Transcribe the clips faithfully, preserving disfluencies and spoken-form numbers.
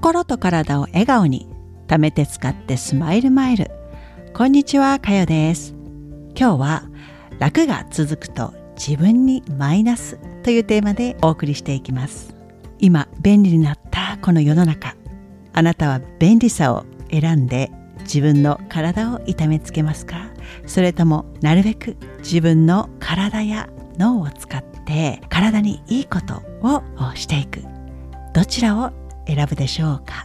心と体を笑顔に、貯めて使ってスマイルマイル。こんにちは、かよです。今日は楽が続くと自分にマイナスというテーマでお送りしていきます。今便利になったこの世の中、あなたは便利さを選んで自分の体を痛めつけますか？それともなるべく自分の体や脳を使って体にいいことをしていく。どちらを選ぶでしょうか？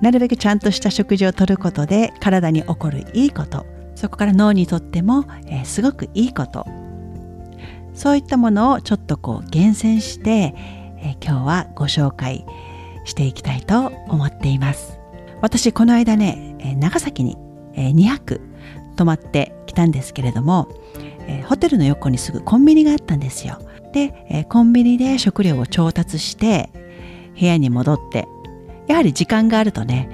なるべくちゃんとした食事をとることで体に起こるいいこと、そこから脳にとっても、えー、すごくいいこと、そういったものをちょっとこう厳選して、えー、今日はご紹介していきたいと思っています。私この間ね、えー、長崎に、えー、にはく泊まってきたんですけれども、えー、ホテルの横にすぐコンビニがあったんですよ。で、えー、コンビニで食料を調達して部屋に戻って、やはり時間があるとね、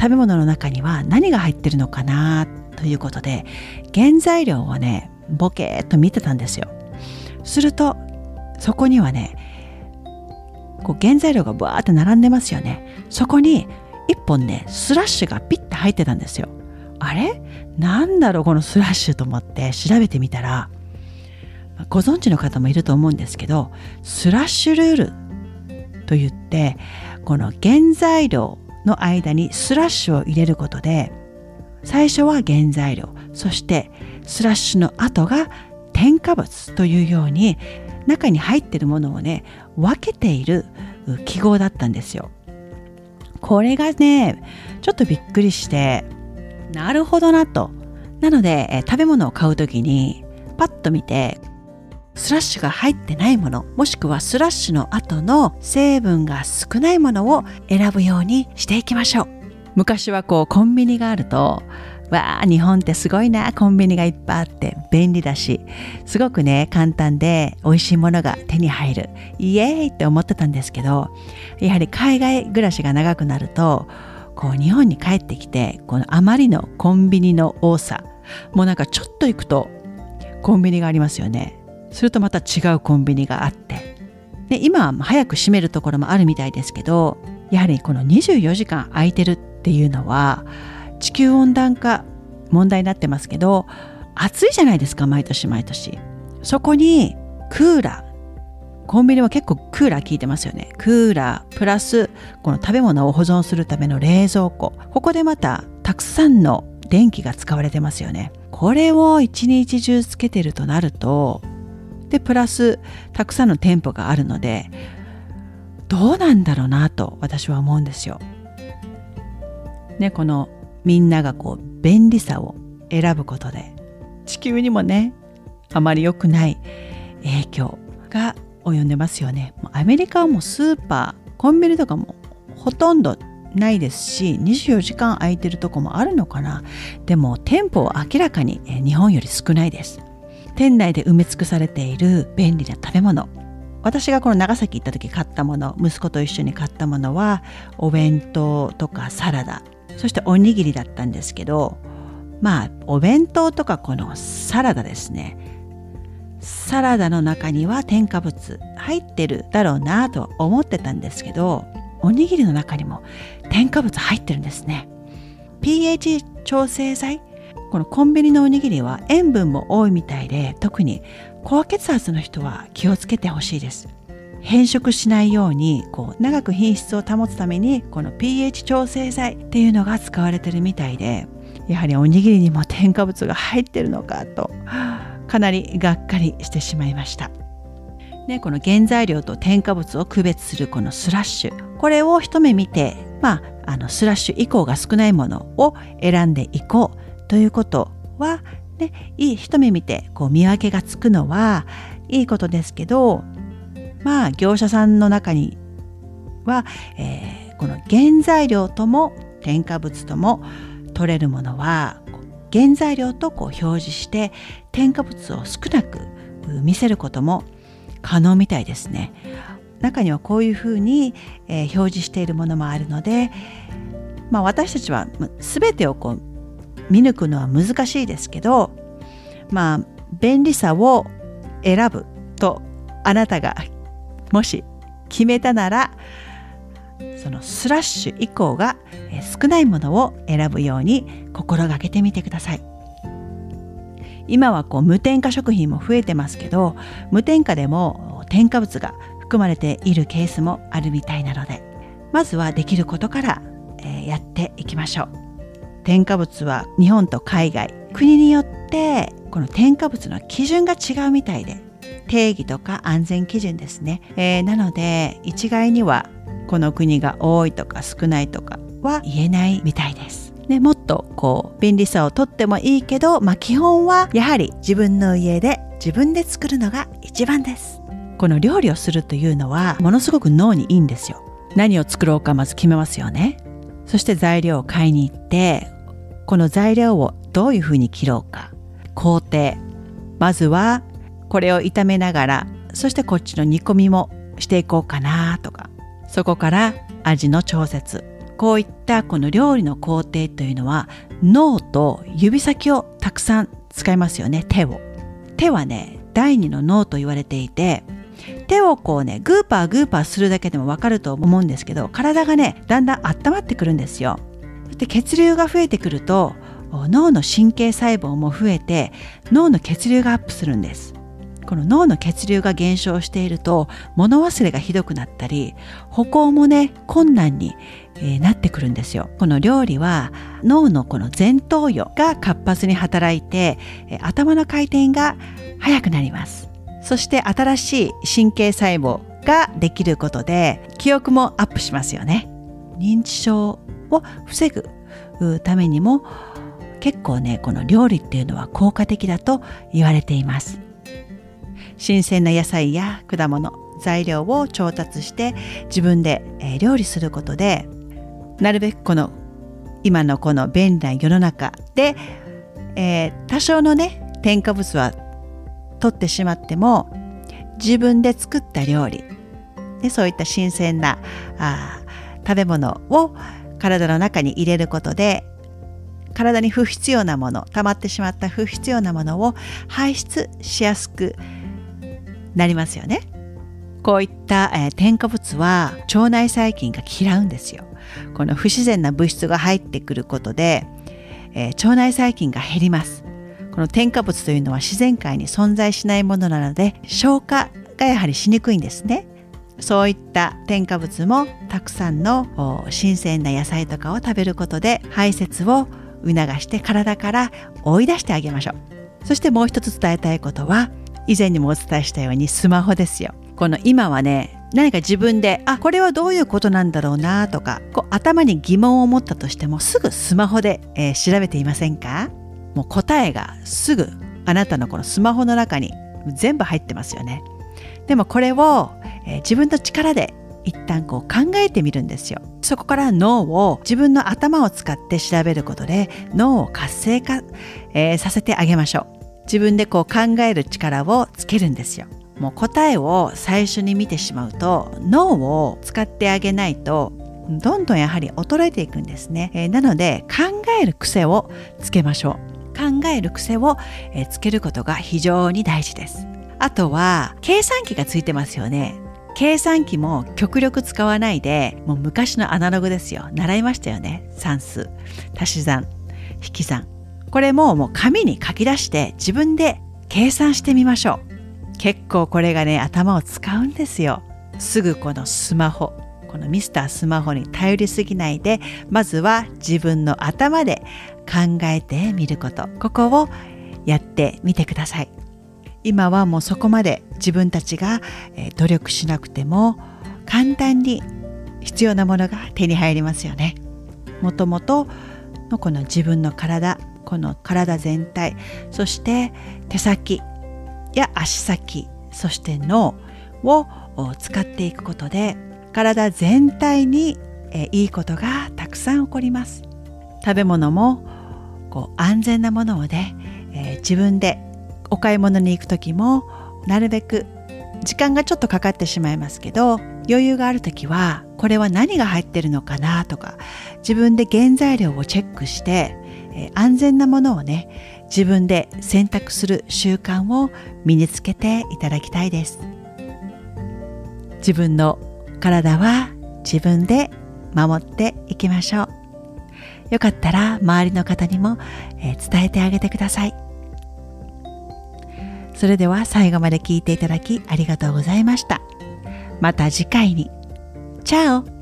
食べ物の中には何が入ってるのかなということで原材料をねボケーっと見てたんですよ。するとそこにはね、こう原材料がバーって並んでますよね。そこに一本ねスラッシュがピッて入ってたんですよ。あれなんだろうこのスラッシュと思って調べてみたら、ご存知の方もいると思うんですけど、スラッシュルールと言って、この原材料の間にスラッシュを入れることで、最初は原材料、そしてスラッシュの後が添加物というように中に入っているものをね分けている記号だったんですよ。これがねちょっとびっくりして、なるほどなと。なのでえ食べ物を買うときにパッと見て、スラッシュが入ってないもの、もしくはスラッシュの後の成分が少ないものを選ぶようにしていきましょう。昔はこうコンビニがあると、わあ日本ってすごいな、コンビニがいっぱいあって便利だし、すごくね簡単で美味しいものが手に入る、イエーイって思ってたんですけど、やはり海外暮らしが長くなると、こう日本に帰ってきて、このあまりのコンビニの多さ、もうなんかちょっと行くとコンビニがありますよね。するとまた違うコンビニがあって、で今は早く閉めるところもあるみたいですけど、やはりこのにじゅうよじかん空いてるっていうのは地球温暖化問題になってますけど、暑いじゃないですか毎年毎年。そこにクーラー、コンビニは結構クーラー効いてますよね。クーラープラスこの食べ物を保存するための冷蔵庫、ここでまたたくさんの電気が使われてますよね。これを一日中つけてるとなると、でプラスたくさんの店舗があるので、どうなんだろうなと私は思うんですよ、ね、このみんながこう便利さを選ぶことで地球にもねあまり良くない影響が及んでますよね。アメリカはもうスーパー、コンビニとかもほとんどないですし、にじゅうよじかん空いてるとこもあるのかな。でも店舗は明らかに日本より少ないです。店内で埋め尽くされている便利な食べ物、私がこの長崎行った時買ったもの、息子と一緒に買ったものはお弁当とかサラダ、そしておにぎりだったんですけど、まあお弁当とかこのサラダですね、サラダの中には添加物入ってるだろうなと思ってたんですけど、おにぎりの中にも添加物入ってるんですね。 pH 調整剤、このコンビニのおにぎりは塩分も多いみたいで、特に高血圧の人は気をつけてほしいです。変色しないようにこう長く品質を保つために、この pH 調整剤っていうのが使われてるみたいで、やはりおにぎりにも添加物が入ってるのかと、かなりがっかりしてしまいました、ね、この原材料と添加物を区別するこのスラッシュ、これを一目見て、まあ、あのスラッシュ以降が少ないものを選んでいこうということは、ね、いい一目見てこう見分けがつくのはいいことですけど、まあ業者さんの中には、えー、この原材料とも添加物とも取れるものは原材料とこう表示して添加物を少なく見せることも可能みたいですね。中にはこういうふうに、えー、表示しているものもあるので、まあ、私たちは全てをこう見抜くのは難しいですけど、まあ便利さを選ぶとあなたがもし決めたなら、そのスラッシュ以降が少ないものを選ぶように心がけてみてください。今はこう無添加食品も増えてますけど、無添加でも添加物が含まれているケースもあるみたいなので、まずはできることからやっていきましょう。添加物は日本と海外、国によってこの添加物の基準が違うみたいで、定義とか安全基準ですね、えー、なので一概にはこの国が多いとか少ないとかは言えないみたいです、ね、もっとこう便利さをとってもいいけど、まあ、基本はやはり自分の家で自分で作るのが一番です。この料理をするというのはものすごく脳にいいんですよ。何を作ろうかまず決めますよね。そして材料を買いに行って、この材料をどういうふうに切ろうか、工程、まずはこれを炒めながら、そしてこっちの煮込みもしていこうかなとか、そこから味の調節、こういったこの料理の工程というのは脳と指先をたくさん使いますよね。手を手はね、第二の脳と言われていて、手をこうねグーパーグーパーするだけでもわかると思うんですけど、体がねだんだん温まってくるんですよ。で、血流が増えてくると脳の神経細胞も増えて脳の血流がアップするんです。この脳の血流が減少していると物忘れがひどくなったり、歩行もね困難に、えー、なってくるんですよ。この料理は脳のこの前頭葉が活発に働いて、えー、頭の回転が速くなります。そして新しい神経細胞ができることで記憶もアップしますよね。認知症を防ぐためにも結構ねこの料理っていうのは効果的だと言われています。新鮮な野菜や果物、材料を調達して自分で料理することで、なるべくこの今のこの便利な世の中で、えー、多少のね添加物は取ってしまっても自分で作った料理で、そういった新鮮なあ食べ物を体の中に入れることで、体に不必要なもの、溜まってしまった不必要なものを排出しやすくなりますよね。こういった、えー、添加物は腸内細菌が嫌うんですよ。この不自然な物質が入ってくることで、えー、腸内細菌が減ります。この添加物というのは自然界に存在しないものなので消化がやはりしにくいんですね。そういった添加物もたくさんの新鮮な野菜とかを食べることで排泄を促して体から追い出してあげましょう。そしてもう一つ伝えたいことは、以前にもお伝えしたようにスマホですよ。この今はね、何か自分であこれはどういうことなんだろうなとか、こう頭に疑問を持ったとしてもすぐスマホで、えー、調べていませんか？もう答えがすぐあなたのこのスマホの中に全部入ってますよね。でもこれを、えー、自分の力で一旦こう考えてみるんですよ。そこから脳を自分の頭を使って調べることで脳を活性化、えー、させてあげましょう。自分でこう考える力をつけるんですよ。もう答えを最初に見てしまうと脳を使ってあげないとどんどんやはり衰えていくんですね、えー、なので考える癖をつけましょう。考える癖を、えー、つけることが非常に大事です。あとは計算機がついてますよね。計算機も極力使わないで、もう昔のアナログですよ。習いましたよね。算数、足し算、引き算、これももう紙に書き出して自分で計算してみましょう。結構これがね頭を使うんですよ。すぐこのスマホ、このミスタースマホに頼りすぎないで、まずは自分の頭で考えてみること、ここをやってみてください。今はもうそこまで自分たちが努力しなくても簡単に必要なものが手に入りますよね。もともとのこの自分の体、この体全体、そして手先や足先、そして脳を使っていくことで体全体にいいことがたくさん起こります。食べ物もこう安全なものをね、自分でお買い物に行く時もなるべく時間がちょっとかかってしまいますけど、余裕がある時はこれは何が入ってるのかなとか、自分で原材料をチェックして安全なものをね自分で選択する習慣を身につけていただきたいです。自分の体は自分で守っていきましょう。よかったら周りの方にも、えー、伝えてあげてください。それでは最後まで聞いていただきありがとうございました。また次回に。チャオ。